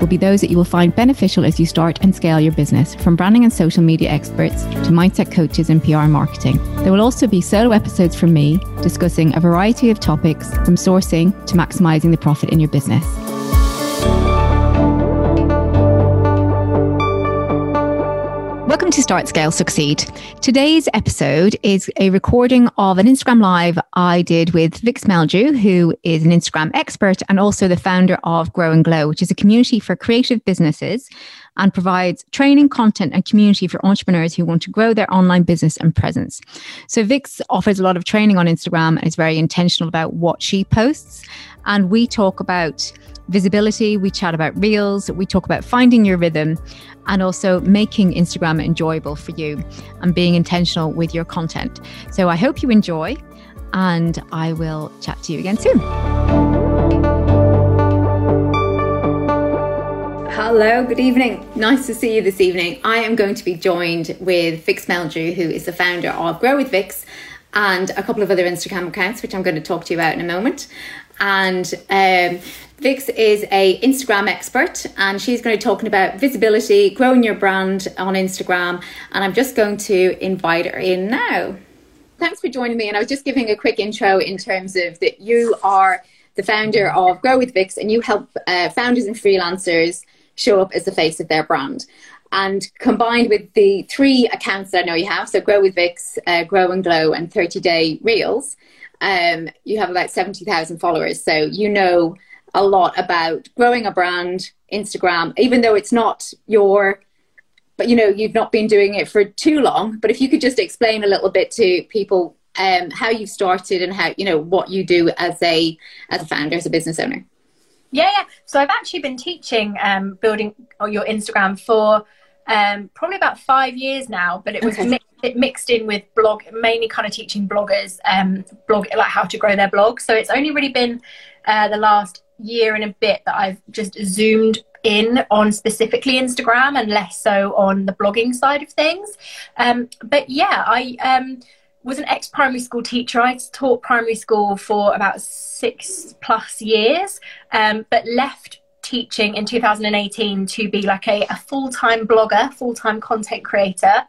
will be those that you will find beneficial as you start and scale your business, from branding and social media experts to mindset coaches and PR marketing. There will also be solo episodes from me discussing a variety of topics, from sourcing to maximizing the profit in your business. Welcome to Start, Scale, Succeed. Today's episode is a recording of an Instagram Live I did with Vix Meldrew, who is an Instagram expert and also the founder of Grow and Glow, which is a community for creative businesses and provides training, content, and community for entrepreneurs who want to grow their online business and presence. So Vix offers a lot of training on Instagram and is very intentional about what she posts. And we talk about visibility, we chat about reels, we talk about finding your rhythm and also making Instagram enjoyable for you and being intentional with your content. So I hope you enjoy, and I will chat to you again soon. Hello, good evening. Nice to see you this evening. I am going to be joined with Vix Meldrew, who is the founder of Grow with Vix and a couple of other Instagram accounts, which I'm going to talk to you about in a moment. And Vix is a Instagram expert, and she's going to be talking about visibility, growing your brand on Instagram. And I'm just going to invite her in now. Thanks for joining me. And I was just giving a quick intro in terms of that you are the founder of Grow with Vix, and you help founders and freelancers show up as the face of their brand. And combined with the three accounts that I know you have, so Grow with Vix, Grow and Glow, and 30 Day Reels, you have about 70,000 followers. So you know a lot about growing a brand, Instagram, even though it's not your, but you know, you've not been doing it for too long. But if you could just explain a little bit to people how you started and how, you know, what you do as a founder, as a business owner. Yeah. So I've actually been teaching building your Instagram for probably about 5 years now, but it was mixed in with blog, mainly kind of teaching bloggers like how to grow their blog. So it's only really been the last year and a bit that I've just zoomed in on specifically Instagram and less so on the blogging side of things. But yeah, I was an ex-primary school teacher. I taught primary school for about 6+ years, but left teaching in 2018 to be like a full-time blogger, full-time content creator.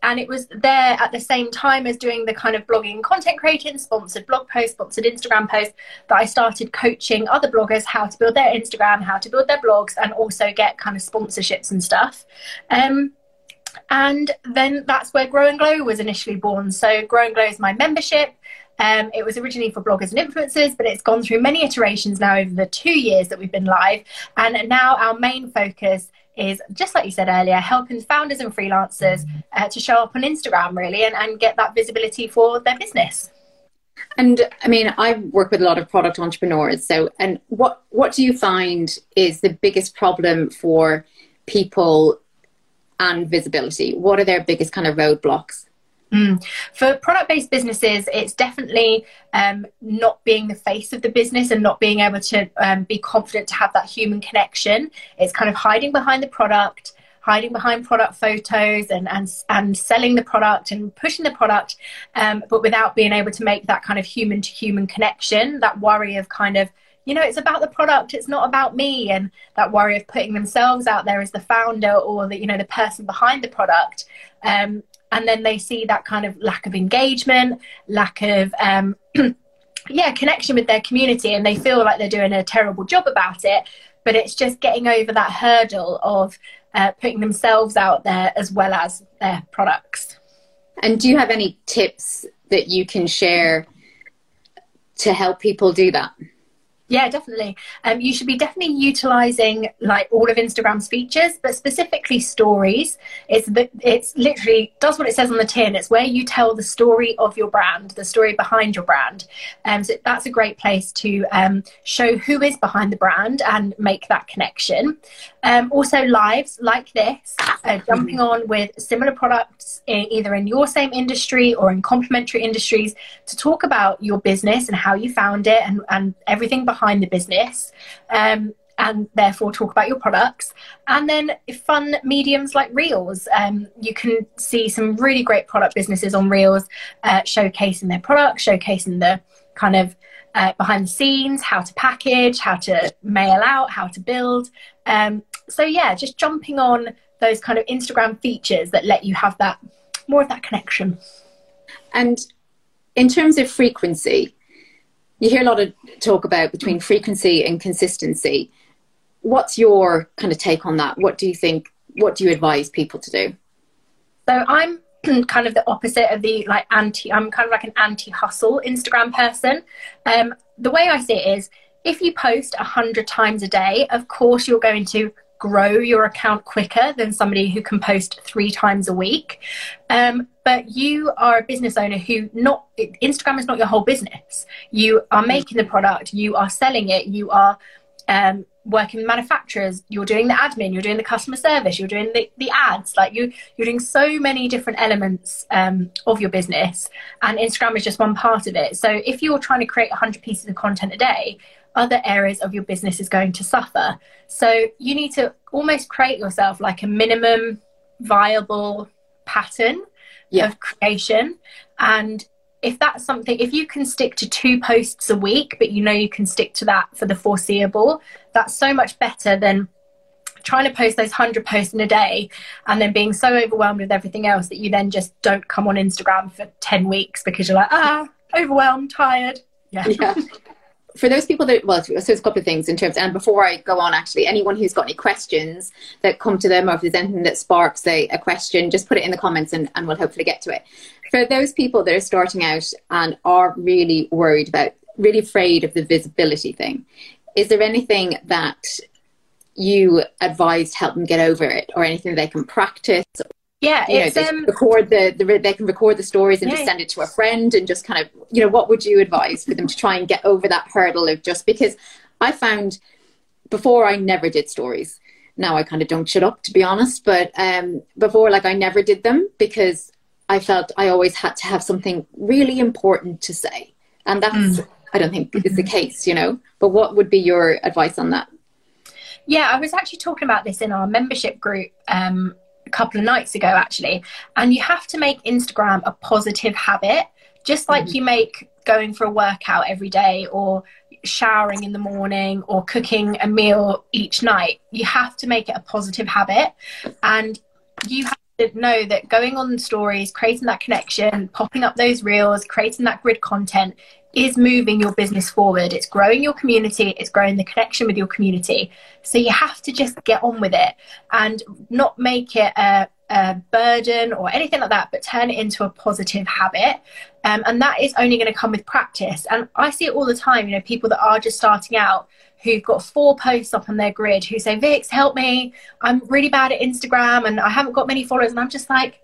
And it was there at the same time as doing the kind of blogging, content creating, sponsored blog posts, sponsored Instagram posts, that I started coaching other bloggers how to build their Instagram, how to build their blogs, and also get kind of sponsorships and stuff. And then that's where Grow and Glow was initially born. So Grow and Glow is my membership. It was originally for bloggers and influencers, but it's gone through many iterations now over the 2 years that we've been live. And now our main focus is, just like you said earlier, helping founders and freelancers to show up on Instagram, really, and get that visibility for their business. And I mean, I work with a lot of product entrepreneurs. So, and what do you find is the biggest problem for people and visibility? What are their biggest kind of roadblocks? For product-based businesses, it's definitely not being the face of the business and not being able to be confident to have that human connection. It's kind of hiding behind the product, hiding behind product photos and selling the product and pushing the product, but without being able to make that kind of human-to-human connection, that worry of kind of, you know, it's about the product, it's not about me. And that worry of putting themselves out there as the founder or the, you know, the person behind the product. And then they see that kind of lack of engagement, lack of, connection with their community. And they feel like they're doing a terrible job about it. But it's just getting over that hurdle of putting themselves out there as well as their products. And do you have any tips that you can share to help people do that? Yeah, definitely. You should be definitely utilizing like all of Instagram's features, but specifically stories. It's literally does what it says on the tin. It's where you tell the story of your brand, the story behind your brand. So that's a great place to show who is behind the brand and make that connection. Also lives like this, jumping on with similar products either in your same industry or in complementary industries to talk about your business and how you found it and everything behind the business, and therefore talk about your products. And then fun mediums like Reels. You can see some really great product businesses on Reels, showcasing their products, showcasing the kind of behind the scenes, how to package, how to mail out, how to build. So yeah, just jumping on those kind of Instagram features that let you have that more of that connection. And in terms of frequency, you hear a lot of talk about between frequency and consistency. What's your kind of take on that? What do you think, what do you advise people to do? So I'm kind of the opposite of the like I'm kind of like an anti-hustle Instagram person. The way I see it is, if you post 100 times a day, of course you're going to grow your account quicker than somebody who can post 3 times a week. But you are a business owner who Instagram is not your whole business. You are making the product, you are selling it, you are working with manufacturers, you're doing the admin, you're doing the customer service, you're doing the ads, like you're doing so many different elements of your business, and Instagram is just one part of it. So if you're trying to create 100 pieces of content a day, other areas of your business is going to suffer. So you need to almost create yourself like a minimum viable pattern of creation. And if that's something, if you can stick to 2 posts a week, but you know you can stick to that for the foreseeable, that's so much better than trying to post those 100 posts in a day and then being so overwhelmed with everything else that you then just don't come on Instagram for 10 weeks because you're like, overwhelmed, tired. Yeah. For those people that, well, so there's a couple of things in terms, and before I go on, actually, anyone who's got any questions that come to them, or if there's anything that sparks a question, just put it in the comments and we'll hopefully get to it. For those people that are starting out and are really worried about, really afraid of the visibility thing, is there anything that you advise to help them get over it, or anything they can practice? Yeah, it's, you know, they can record the stories and just send it to a friend and just kind of, you know, what would you advise for them to try and get over that hurdle of just, because I found before I never did stories. Now I kind of don't shut up, to be honest. But before, like, I never did them because I felt I always had to have something really important to say. And that's, I don't think is the case, you know, but what would be your advice on that? Yeah, I was actually talking about this in our membership group a couple of nights ago, actually. And you have to make Instagram a positive habit, just like you make going for a workout every day, or showering in the morning, or cooking a meal each night. You have to make it a positive habit, and you have to know that going on stories, creating that connection, popping up those reels, creating that grid content is moving your business forward. It's growing your community, it's growing the connection with your community. So you have to just get on with it and not make it a burden or anything like that, but turn it into a positive habit. And that is only going to come with practice. And I see it all the time, you know, people that are just starting out who've got 4 posts up on their grid who say, "Vix, help me, I'm really bad at Instagram and I haven't got many followers." And I'm just like,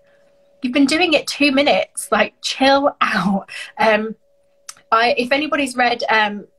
you've been doing it 2 minutes, like, chill out. If anybody's read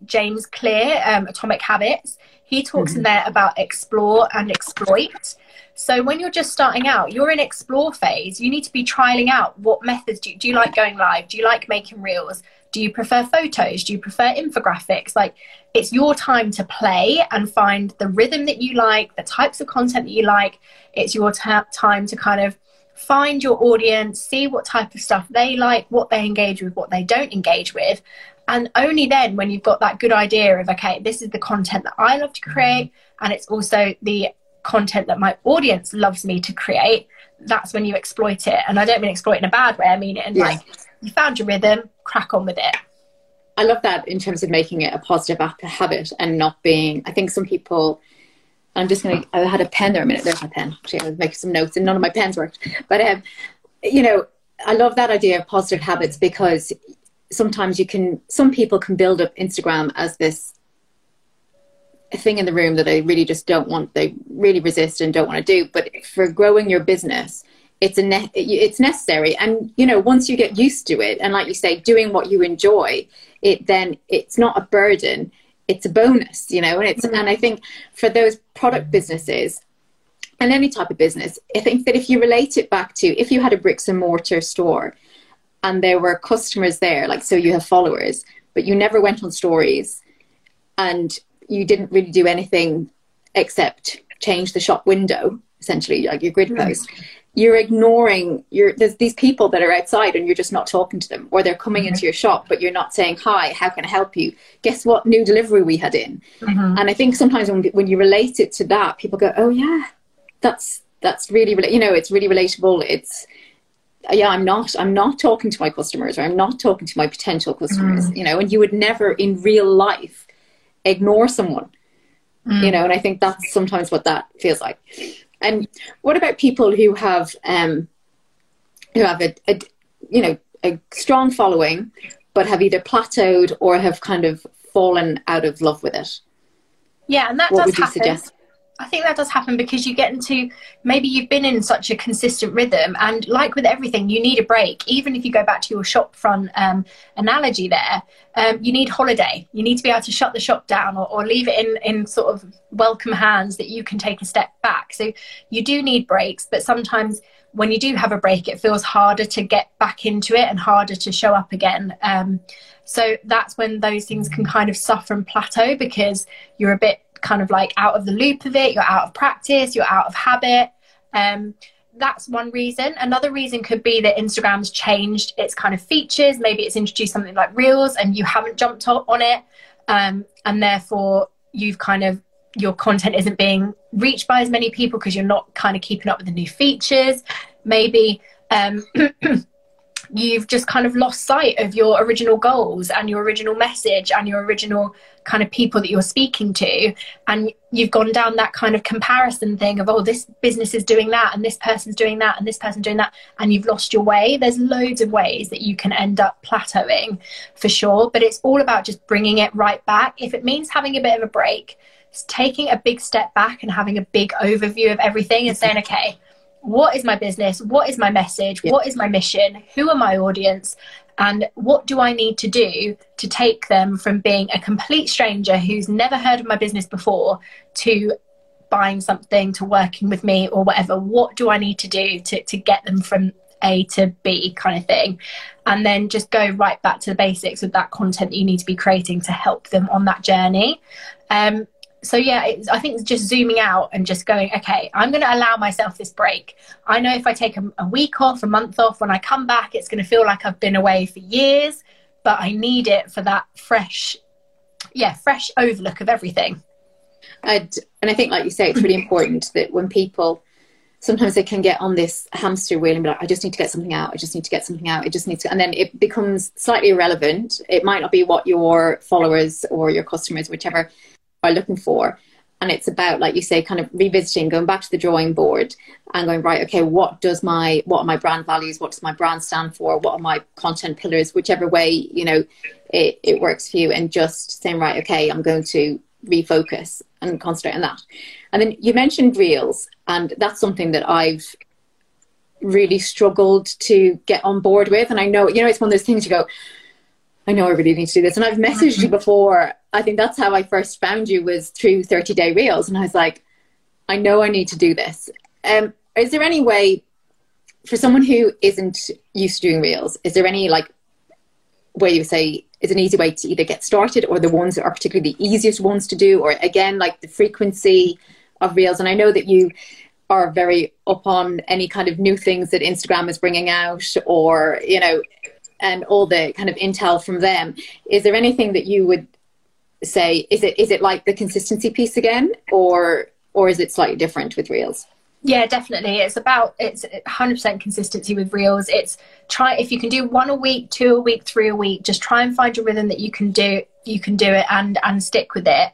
James Clear, Atomic Habits, he talks in there about explore and exploit. So when you're just starting out, you're in explore phase. You need to be trialing out what methods. Do you like going live? Do you like making reels? Do you prefer photos? Do you prefer infographics? Like, it's your time to play and find the rhythm that you like, the types of content that you like. It's your time to kind of find your audience, see what type of stuff they like, what they engage with, what they don't engage with. And only then, when you've got that good idea of, okay, this is the content that I love to create, and it's also the content that my audience loves me to create, that's when you exploit it. And I don't mean exploit in a bad way. I mean it in like, you found your rhythm, crack on with it. I love that in terms of making it a positive habit and not being, I think some people, I had a pen there a minute. There's my pen. Actually, I was making some notes and none of my pens worked. But, you know, I love that idea of positive habits, because sometimes some people can build up Instagram as this thing in the room that they really just don't want, they really resist and don't want to do. But for growing your business, it's necessary. And, you know, once you get used to it, and like you say, doing what you enjoy, it's not a burden, it's a bonus, you know. And it's, and I think for those product businesses and any type of business, I think that if you relate it back to, if you had a bricks and mortar store and there were customers there, like, so you have followers, but you never went on stories and you didn't really do anything except change the shop window, essentially, like your grid post, you're ignoring, there's these people that are outside and you're just not talking to them, or they're coming into your shop, but you're not saying, hi, how can I help you? Guess what new delivery we had in? And I think sometimes when you relate it to that, people go, oh yeah, that's really, you know, it's really relatable. It's, yeah, I'm not talking to my customers, or I'm not talking to my potential customers, you know. And you would never in real life ignore someone, you know. And I think that's sometimes what that feels like. And what about people who have a you know, a strong following, but have either plateaued or have kind of fallen out of love with it? Yeah, and that does happen. What would you suggest? I think that does happen, because you get into, maybe you've been in such a consistent rhythm, and like with everything, you need a break. Even if you go back to your shop front analogy there, you need holiday. You need to be able to shut the shop down, or leave it in sort of welcome hands that you can take a step back. So you do need breaks, but sometimes when you do have a break, it feels harder to get back into it and harder to show up again. So that's when those things can kind of suffer and plateau, because you're a bit kind of like out of the loop of it, you're out of practice, you're out of habit. That's one reason. Another reason could be that Instagram's changed its kind of features. Maybe it's introduced something like Reels and you haven't jumped on it, and therefore you've kind of, your content isn't being reached by as many people because you're not kind of keeping up with the new features. Maybe you've just kind of lost sight of your original goals and your original message and your original kind of people that you're speaking to, and you've gone down that kind of comparison thing of, oh, this business is doing that and this person's doing that and this person's doing that, and you've lost your way. There's loads of ways that you can end up plateauing, for sure, but it's all about just bringing it right back. If it means having a bit of a break, it's taking a big step back and having a big overview of everything and saying, okay, what is my business? What is my message? Yep. What is my mission? Who are my audience? And what do I need to do to take them from being a complete stranger who's never heard of my business before to buying something, to working with me or whatever? What do I need to do to get them from A to B kind of thing? And then just go right back to the basics with that content that you need to be creating to help them on that journey. So yeah, I think just zooming out and just going, okay, I'm going to allow myself this break. I know if I take a week off, a month off, when I come back, it's going to feel like I've been away for years, but I need it for that fresh overlook of everything. And I think, like you say, it's really important that when people, sometimes they can get on this hamster wheel and be like, I just need to get something out. I just need to get something out. It just needs to, and then it becomes slightly irrelevant. It might not be what your followers or your customers, whichever, are looking for. And it's about, like you say, kind of revisiting, going back to the drawing board and going, right, okay, what are my brand values, what does my brand stand for, what are my content pillars, whichever way, you know, it works for you, and just saying, right, okay, I'm going to refocus and concentrate on that. And then you mentioned Reels, and that's something that I've really struggled to get on board with. And I know, you know, it's one of those things you go, I know I really need to do this. And I've messaged you before. I think that's how I first found you, was through 30 Day Reels. And I was like, I know I need to do this. Is there any way for someone who isn't used to doing Reels, is there any like way you say is an easy way to either get started, or the ones that are particularly the easiest ones to do? Or again, like the frequency of Reels. And I know that you are very up on any kind of new things that Instagram is bringing out, or, you know, and all the kind of intel from them. Is there anything that you would say, is it like the consistency piece again, or is it slightly different with Reels? Yeah, definitely. It's 100% consistency with Reels. It's try, if you can do one a week, two a week, three a week, just try and find a rhythm that you can do it and stick with it.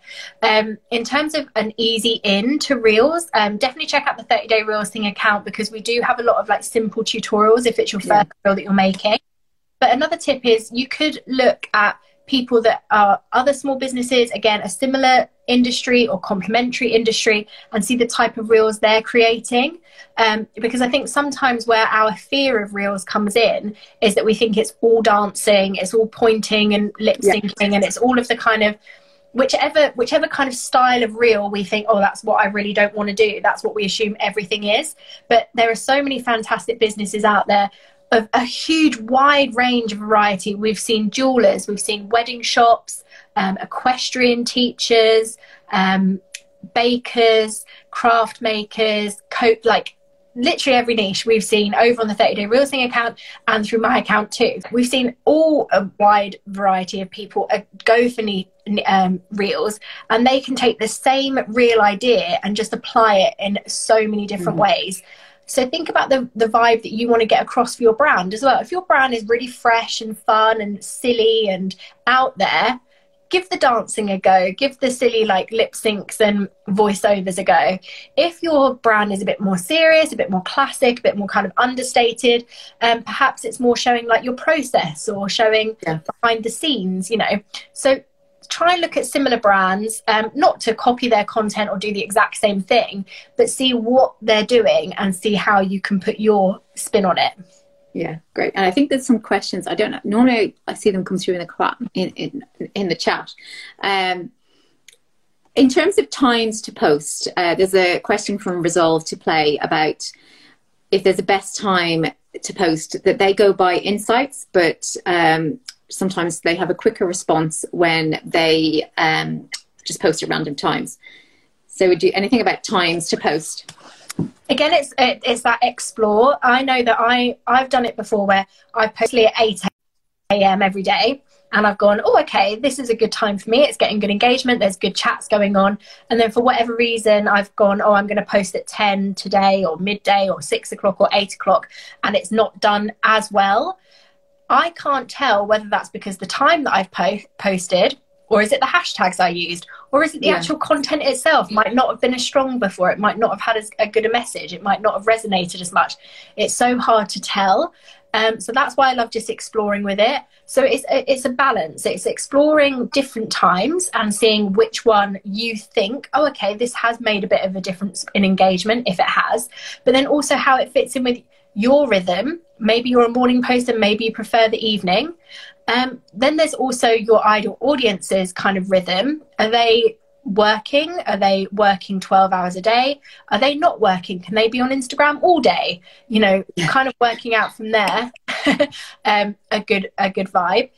In terms of an easy in to Reels, definitely check out the 30 Day Reels thing account, because we do have a lot of like simple tutorials if it's your first reel that you're making. But another tip is you could look at people that are other small businesses, again, a similar industry or complementary industry, and see the type of reels they're creating. Because I think sometimes where our fear of reels comes in is that we think it's all dancing, it's all pointing and lip syncing, and it's all of the kind of whichever kind of style of reel we think, oh, that's what I really don't want to do. That's what we assume everything is. But there are so many fantastic businesses out there of a huge wide range of variety. We've seen jewelers, we've seen wedding shops, equestrian teachers, bakers, craft makers, like literally every niche we've seen over on the 30 Day Reels account and through my account too. We've seen all a wide variety of people go for reels, and they can take the same reel idea and just apply it in so many different ways. So think about the vibe that you want to get across for your brand as well. If your brand is really fresh and fun and silly and out there, give the dancing a go. Give the silly like lip syncs and voiceovers a go. If your brand is a bit more serious, a bit more classic, a bit more kind of understated, perhaps it's more showing like your process or showing behind the scenes, you know. So try and look at similar brands, not to copy their content or do the exact same thing, but see what they're doing and see how you can put your spin on it. Yeah, great. And I think there's some questions. I don't know. Normally I see them come through in the chat. In terms of times to post, there's a question from Resolve to Play about if there's a best time to post that they go by insights, but sometimes they have a quicker response when they just post at random times. So would you anything about times to post? Again, it's that explore. I know that I've done it before where I post at 8 a.m. every day, and I've gone, oh, okay, this is a good time for me. It's getting good engagement. There's good chats going on. And then for whatever reason, I've gone, oh, I'm going to post at 10 today or midday or 6 o'clock or 8 o'clock, and it's not done as well. I can't tell whether that's because the time that I've posted, or is it the hashtags I used, or is it the actual content itself might not have been as strong before. It might not have had as good a message. It might not have resonated as much. It's so hard to tell. So that's why I love just exploring with it. So it's a balance. It's exploring different times and seeing which one you think, oh, okay, this has made a bit of a difference in engagement, if it has, but then also how it fits in with your rhythm. Maybe you're a morning poster, maybe you prefer the evening. Then there's also your ideal audience's kind of rhythm. Are they working? Are they working 12 hours a day? Are they not working? Can they be on Instagram all day? You know, kind of working out from there. A good vibe.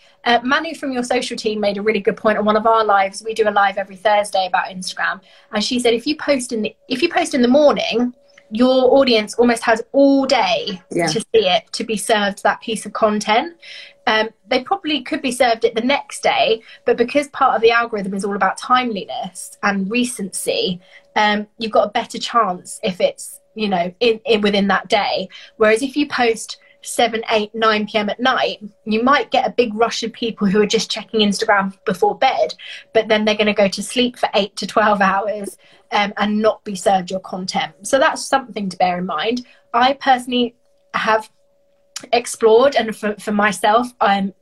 Manu from your social team made a really good point on one of our lives. We do a live every Thursday about Instagram, and she said if you post in the morning, your audience almost has all day to see it, to be served that piece of content. They probably could be served it the next day, but because part of the algorithm is all about timeliness and recency, you've got a better chance if it's, you know, within that day. Whereas if you post 7, 8, 9 p.m. at night, you might get a big rush of people who are just checking Instagram before bed, but then they're going to go to sleep for 8 to 12 hours and not be served your content. So that's something to bear in mind. I personally have explored, and for myself,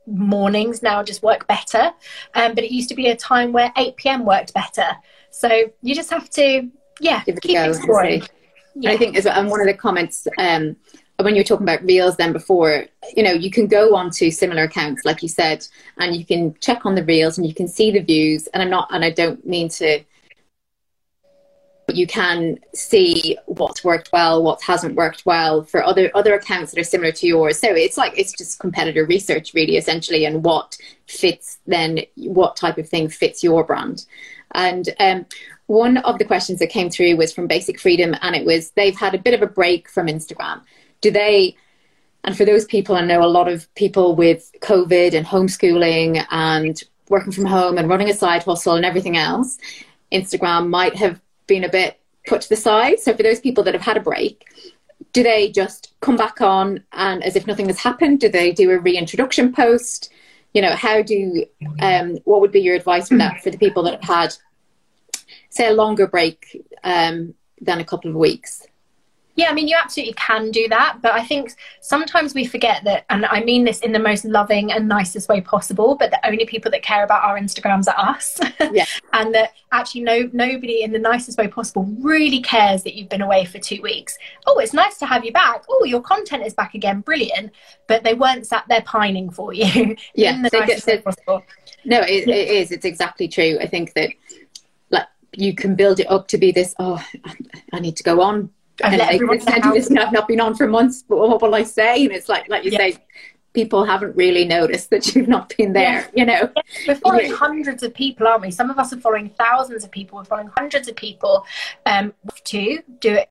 mornings now just work better, but it used to be a time where 8 p.m. worked better. So you just have to, keep exploring. I think as well, and one of the comments, when you were talking about reels then before, you know, you can go on to similar accounts, like you said, and you can check on the reels and you can see the views. And I don't mean to, but you can see what's worked well, what hasn't worked well for other accounts that are similar to yours. So it's just competitor research really, essentially, and what type of thing fits your brand. And one of the questions that came through was from Basic Freedom, and it was, they've had a bit of a break from Instagram. And for those people, I know a lot of people with COVID and homeschooling and working from home and running a side hustle and everything else, Instagram might have been a bit put to the side. So for those people that have had a break, do they just come back on and as if nothing has happened? Do they do a reintroduction post? You know, what would be your advice for that, for the people that have had, say, a longer break than a couple of weeks? Yeah, I mean, you absolutely can do that. But I think sometimes we forget that, and I mean this in the most loving and nicest way possible, but the only people that care about our Instagrams are us. Yeah. And that actually nobody in the nicest way possible really cares that you've been away for 2 weeks. Oh, it's nice to have you back. Oh, your content is back again. Brilliant. But they weren't sat there pining for you. Yeah. In the nicest way possible. No, it is. It's exactly true. I think that like you can build it up to be this, oh, I need to go on. And I've not been on for months, but what will I say? And it's like you say, people haven't really noticed that you've not been there, you know. We're following hundreds of people, aren't we? Some of us are following thousands of people. We're following hundreds of people. To do it.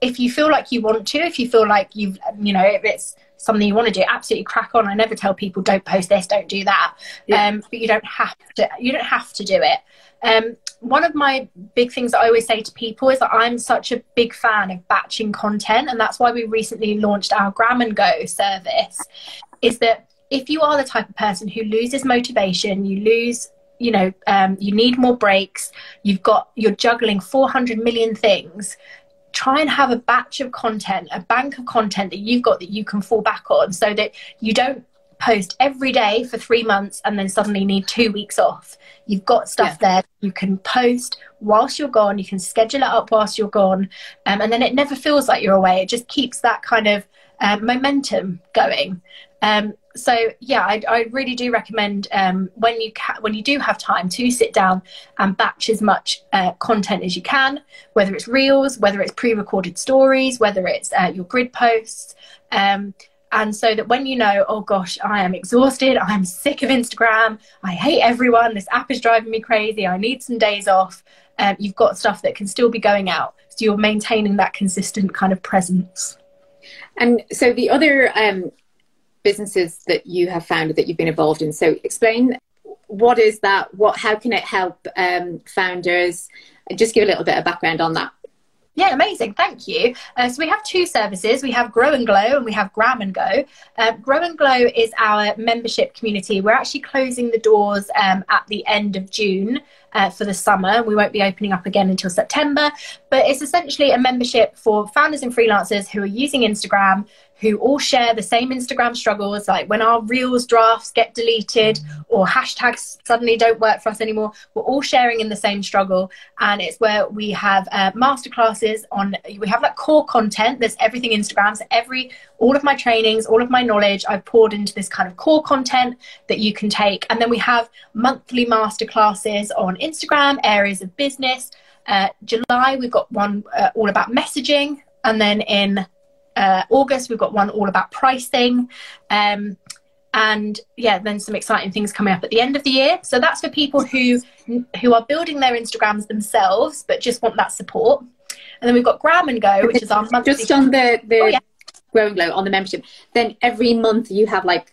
If you feel like you want to, if you feel like you've, you know, if it's something you want to do, absolutely crack on. I never tell people don't post this, don't do that. Yeah. But you don't have to do it. One of my big things that I always say to people is that I'm such a big fan of batching content, and that's why we recently launched our Gram & Go service, is that if you are the type of person who loses motivation, you lose, you know, you need more breaks, you're juggling 400 million things, try and have a batch of content, a bank of content that you've got that you can fall back on, so that you don't post every day for 3 months and then suddenly need 2 weeks off. You've got stuff there you can post whilst you're gone, you can schedule it up whilst you're gone, and then it never feels like you're away. It just keeps that kind of momentum going. So yeah, I really do recommend when you do have time to sit down and batch as much content as you can, whether it's reels, whether it's pre-recorded stories, whether it's your grid posts, and so that when you know, oh gosh, I am exhausted, I'm sick of Instagram, I hate everyone, this app is driving me crazy, I need some days off, you've got stuff that can still be going out. So you're maintaining that consistent kind of presence. And so the other businesses that you have founded that you've been involved in, so explain what is that, how can it help founders? Just give a little bit of background on that. Yeah, amazing. Thank you. So we have two services. We have Grow and Glow and we have Gram and Go. Grow and Glow is our membership community. We're actually closing the doors at the end of June for the summer. We won't be opening up again until September, but it's essentially a membership for founders and freelancers who are using Instagram, who all share the same Instagram struggles, like when our Reels drafts get deleted or hashtags suddenly don't work for us anymore. We're all sharing in the same struggle, and it's where we have masterclasses on. We have like core content. There's everything Instagram. So all of my trainings, all of my knowledge, I've poured into this kind of core content that you can take. And then we have monthly masterclasses on Instagram, areas of business. July we've got one all about messaging, and then in August we've got one all about pricing, and yeah, then some exciting things coming up at the end of the year. So that's for people who are building their Instagrams themselves but just want that support. And then we've got Gram and Go, which is our monthly. Just on the Grow and Glow, on the membership, then every month you have like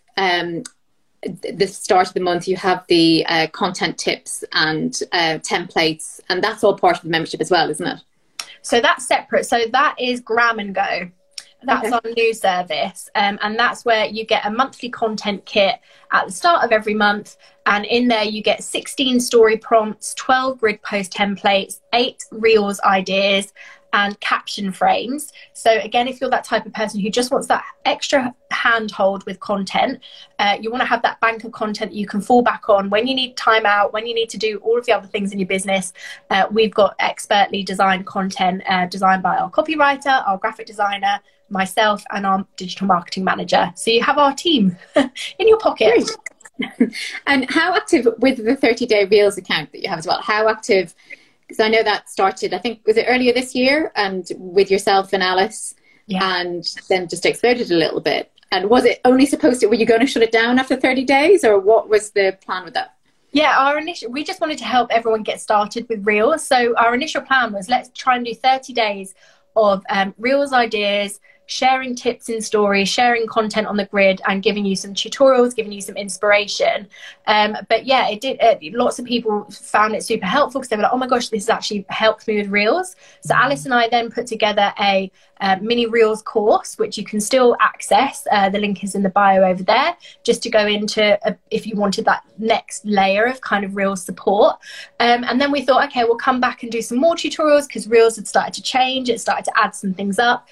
the start of the month you have the content tips and templates, and that's all part of the membership as well, isn't it? So that's separate. So that is Gram and Go. That's our new service. And that's where you get a monthly content kit at the start of every month. And in there you get 16 story prompts, 12 grid post templates, 8 reels ideas, and caption frames. So again, if you're that type of person who just wants that extra handhold with content, you want to have that bank of content that you can fall back on when you need time out, when you need to do all of the other things in your business. We've got expertly designed content designed by our copywriter, our graphic designer, myself, and our digital marketing manager. So you have our team in your pocket. And how active with the 30-day Reels account that you have as well, how active? Because I know that started, I think, was it earlier this year, and with yourself and Alice, and then just exploded a little bit. And was it only supposed to, were you going to shut it down after 30 days, or what was the plan with that? Yeah, we just wanted to help everyone get started with Reels. So our initial plan was, let's try and do 30 days of Reels ideas, sharing tips in stories, sharing content on the grid, and giving you some tutorials, giving you some inspiration. But yeah, it did. Lots of people found it super helpful because they were like, oh my gosh, this has actually helped me with Reels. So Alice and I then put together a mini Reels course, which you can still access. The link is in the bio over there, just to go into if you wanted that next layer of kind of Reels support. And then we thought, okay, we'll come back and do some more tutorials because Reels had started to change. It started to add some things up.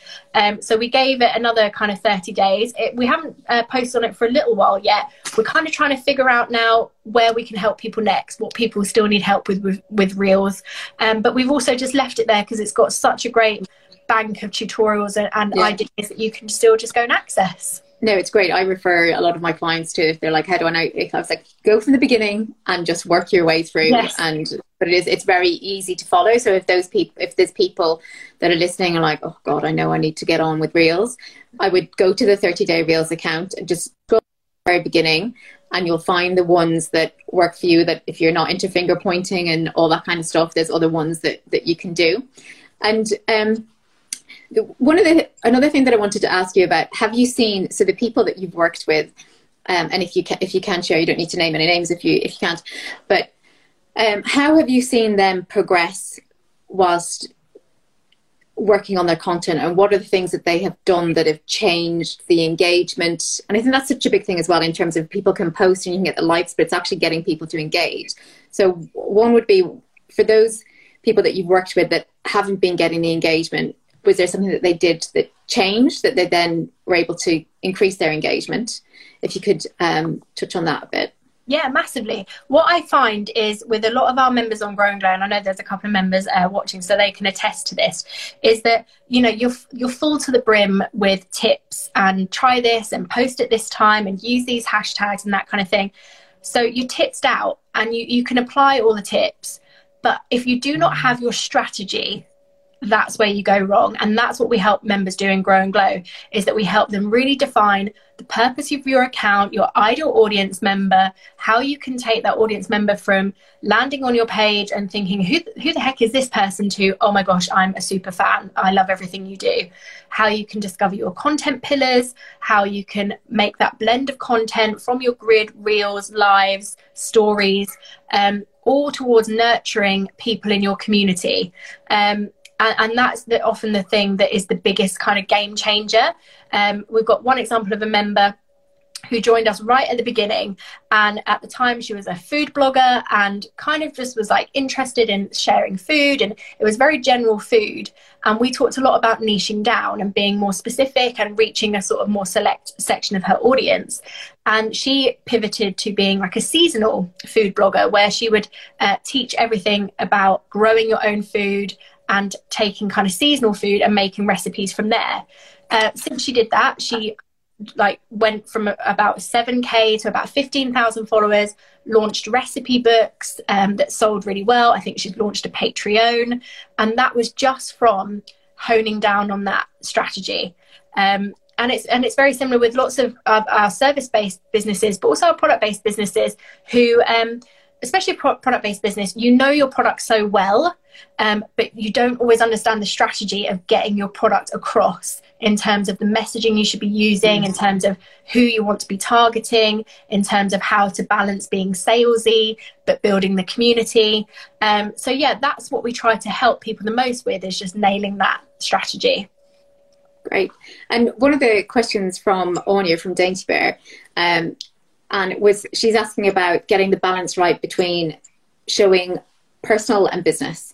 So we gave it another kind of 30 days. We haven't posted on it for a little while yet. We're kind of trying to figure out now where we can help people next, what people still need help with Reels. But we've also just left it there because it's got such a great bank of tutorials and ideas that you can still just go and access. No, it's great. I refer a lot of my clients to, if they're like, how do I know? I was like, go from the beginning and just work your way through. Yes. But it's very easy to follow. So if there's people that are listening and like, oh God, I know I need to get on with Reels, I would go to the 30 Day Reels account and just go to the very beginning, and you'll find the ones that work for you, that if you're not into finger pointing and all that kind of stuff, there's other ones that you can do. And another thing that I wanted to ask you about, have you seen, so the people that you've worked with, and if you can share, you don't need to name any names if you can't, but how have you seen them progress whilst working on their content, and what are the things that they have done that have changed the engagement? And I think that's such a big thing as well, in terms of people can post and you can get the likes, but it's actually getting people to engage. So one would be, for those people that you've worked with that haven't been getting the engagement, was there something that they did that changed, that they then were able to increase their engagement? If you could touch on that a bit. Yeah, massively. What I find is with a lot of our members on Grow & Glow, and I know there's a couple of members watching, so they can attest to this, is that, you know, you're full to the brim with tips and try this and post at this time and use these hashtags and that kind of thing. So you're tipped out and you can apply all the tips. But if you do not have your strategy, that's where you go wrong. And that's what we help members do in Grow & Glow, is that we help them really define the purpose of your account, your ideal audience member, how you can take that audience member from landing on your page and thinking, who the heck is this person, to, oh my gosh, I'm a super fan, I love everything you do. How you can discover your content pillars, how you can make that blend of content from your grid, Reels, lives, stories, all towards nurturing people in your community. And that's often the thing that is the biggest kind of game changer. We've got one example of a member who joined us right at the beginning, and at the time she was a food blogger and kind of just was like interested in sharing food, and it was very general food, and we talked a lot about niching down and being more specific and reaching a sort of more select section of her audience. And she pivoted to being like a seasonal food blogger, where she would teach everything about growing your own food and taking kind of seasonal food and making recipes from there. Since she did that, she like went from about 7K to about 15,000 followers, launched recipe books that sold really well. I think she'd launched a Patreon, and that was just from honing down on that strategy. And it's very similar with lots of our service-based businesses, but also our product-based businesses who, especially product-based business, you know your product so well, but you don't always understand the strategy of getting your product across in terms of the messaging you should be using, in terms of who you want to be targeting, in terms of how to balance being salesy but building the community. So yeah, that's what we try to help people the most with, is just nailing that strategy. Great. And one of the questions from Anya from Dainty Bear, and she's asking about getting the balance right between showing personal and business.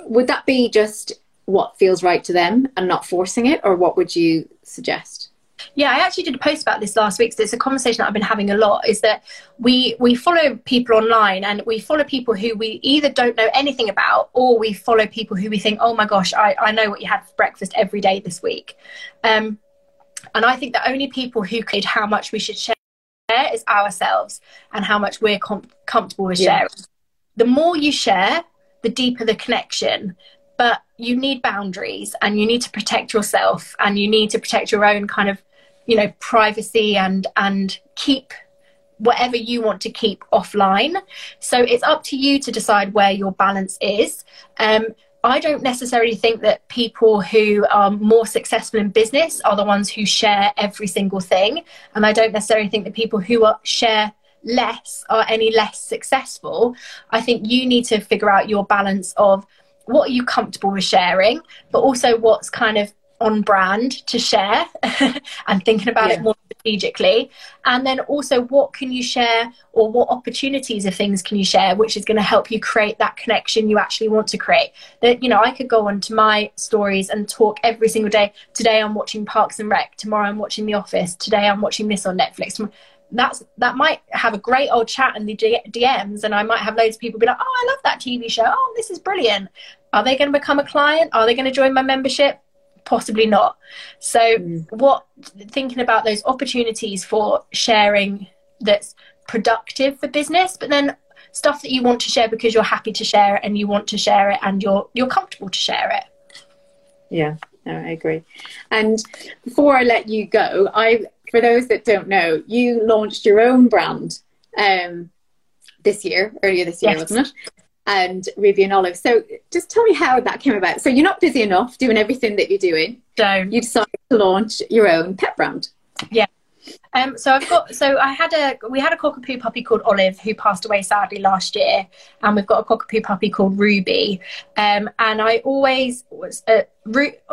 Would that be just what feels right to them and not forcing it, or what would you suggest? Yeah, I actually did a post about this last week, so it's a conversation that I've been having a lot, is that we follow people online, and we follow people who we either don't know anything about, or we follow people who we think, oh my gosh, I know what you had for breakfast every day this week. And I think the only people who could how much we should share is ourselves, and how much we're comfortable with sharing. Yeah. The more you share, the deeper the connection. But you need boundaries, and you need to protect yourself, and you need to protect your own kind of, you know, privacy, and keep whatever you want to keep offline. So it's up to you to decide where your balance is. I don't necessarily think that people who are more successful in business are the ones who share every single thing. And I don't necessarily think that people who share less are any less successful. I think you need to figure out your balance of what are you comfortable with sharing, but also what's kind of on brand to share and thinking about it more strategically. And then also what can you share, or what opportunities of things can you share, which is going to help you create that connection you actually want to create. That, you know, I could go on to my stories and talk every single day. Today I'm watching Parks and Rec, tomorrow I'm watching The Office, today I'm watching this on Netflix. That might have a great old chat in the DMs, and I might have loads of people be like, oh, I love that TV show, oh, this is brilliant. Are they going to become a client? Are they going to join my membership? Possibly not. So thinking about those opportunities for sharing that's productive for business, but then stuff that you want to share because you're happy to share it and you want to share it and you're comfortable to share it. Yeah, no, I agree. And before I let you go, for those that don't know, you launched your own brand earlier this year, wasn't it? And Ruby and Olive. So just tell me how that came about. So you're not busy enough doing everything that you're doing. You decided to launch your own pet brand. Yeah. So we had a cockapoo puppy called Olive, who passed away sadly last year, and we've got a cockapoo puppy called Ruby. And I always was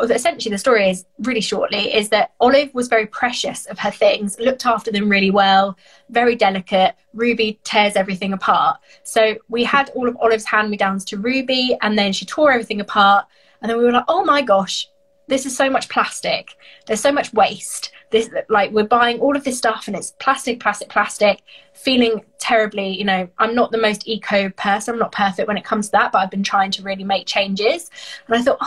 essentially the story is really shortly is that Olive was very precious of her things, looked after them really well, very delicate. Ruby tears everything apart. So we had all of Olive's hand-me-downs to Ruby, and then she tore everything apart, and then we were like, oh my gosh, this is so much plastic. There's so much waste. We're buying all of this stuff and it's plastic, feeling terribly, you know, I'm not the most eco person. I'm not perfect when it comes to that, but I've been trying to really make changes. And I thought,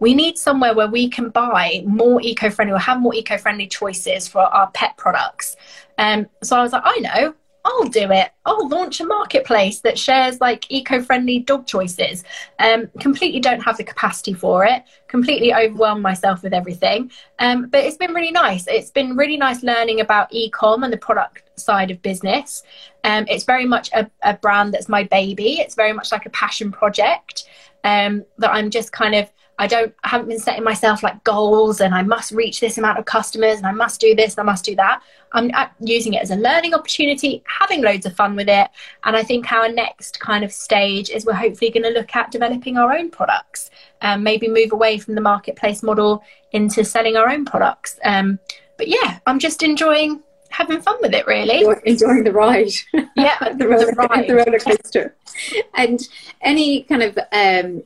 we need somewhere where we can buy more eco-friendly or have more eco-friendly choices for our pet products. So I was like, I know, I'll do it. I'll launch a marketplace that shares like eco-friendly dog choices. Completely don't have the capacity for it. Completely overwhelmed myself with everything. But it's been really nice. It's been really nice learning about e-com and the product side of business. It's very much a brand that's my baby. It's very much like a passion project that I'm just kind of, I haven't been setting myself like goals and I must reach this amount of customers and I must do this and I must do that. I'm using it as a learning opportunity, having loads of fun with it. And I think our next kind of stage is we're hopefully going to look at developing our own products and maybe move away from the marketplace model into selling our own products. But yeah, I'm just enjoying having fun with it, really. Enjoying the ride. Yeah, the roller coaster. And any kind of...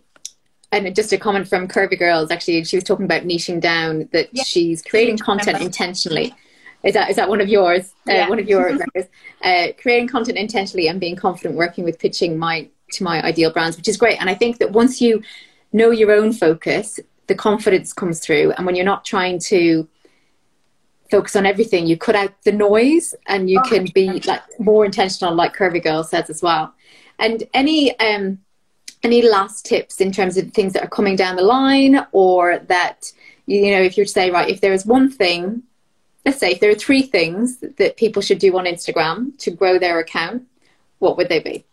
And just a comment from Curvy Girls, actually, she was talking about niching down, that she's creating content intentionally. Is that one of yours? One of your members? Creating content intentionally and being confident working with pitching to my ideal brands, which is great. And I think that once you know your own focus, the confidence comes through. And when you're not trying to focus on everything, you cut out the noise and you can be like more intentional, like Curvy Girl says as well. And any last tips in terms of things that are coming down the line, or that, you know, if you were to say, right, if there is one thing, let's say if there are three things that people should do on Instagram to grow their account, what would they be?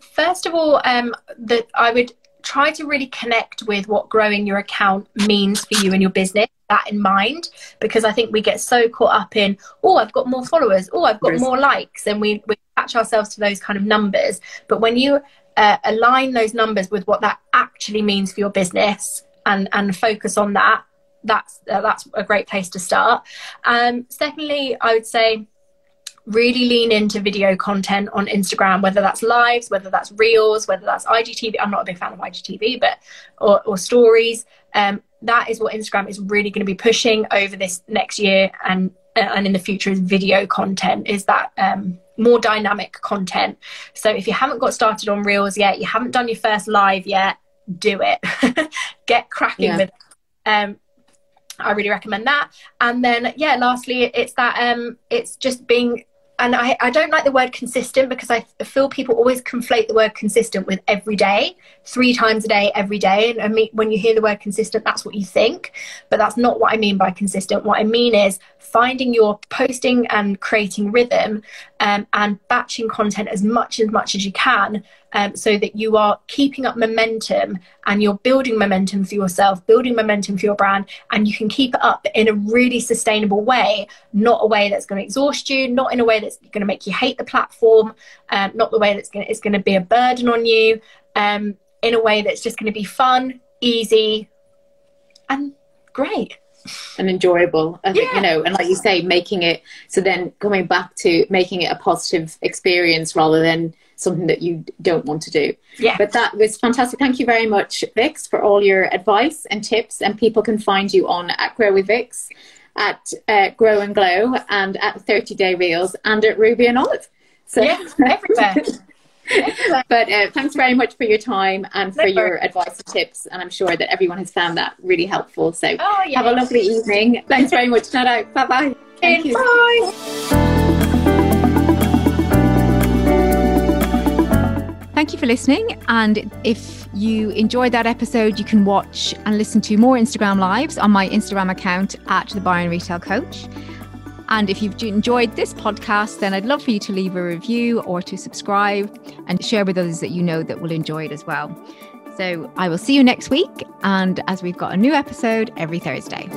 First of all, that I would try to really connect with what growing your account means for you and your business, that in mind, because I think we get so caught up in, oh, I've got more followers, oh, I've got more likes, and we attach ourselves to those kind of numbers. But when you align those numbers with what that actually means for your business and focus on that, that's a great place to start. Secondly, I would say really lean into video content on Instagram, whether that's lives, whether that's reels, whether that's IGTV. I'm not a big fan of IGTV, but or stories. That is what Instagram is really going to be pushing over this next year and in the future, is video content, is that more dynamic content. So if you haven't got started on reels yet, you haven't done your first live yet, do it. Get cracking with it. I really recommend that. And then lastly, it's that it's just being, and I don't like the word consistent, because I feel people always conflate the word consistent with every day, 3 times a day, every day. And I mean, when you hear the word consistent, that's what you think, but that's not what I mean by consistent. What I mean is finding your posting and creating rhythm, and batching content as much as you can, so that you are keeping up momentum and you're building momentum for yourself, building momentum for your brand, and you can keep it up in a really sustainable way, not a way that's going to exhaust you, not in a way that's going to make you hate the platform, not the way that's going to, it's going to be a burden on you, in a way that's just going to be fun, easy, and great. And enjoyable, I think, yeah. You know, and like you say, making it, so then coming back to making it a positive experience rather than something that you don't want to do. Yeah, but that was fantastic. Thank you very much, Vix, for all your advice and tips. And people can find you on at Grow with Vix, at Grow and Glow, and at 30 Day Reels, and at Ruby and Olive. So yeah, everywhere. But thanks very much for your time and for your advice and tips, and I'm sure that everyone has found that really helpful. So have a lovely evening. Thanks very much. Bye bye. Thank you. Bye. Thank you for listening, and if you enjoyed that episode, you can watch and listen to more Instagram lives on my Instagram account at The Buyer and Retail Coach. And if you've enjoyed this podcast, then I'd love for you to leave a review or to subscribe and share with others that you know that will enjoy it as well. So I will see you next week, and as we've got a new episode every Thursday.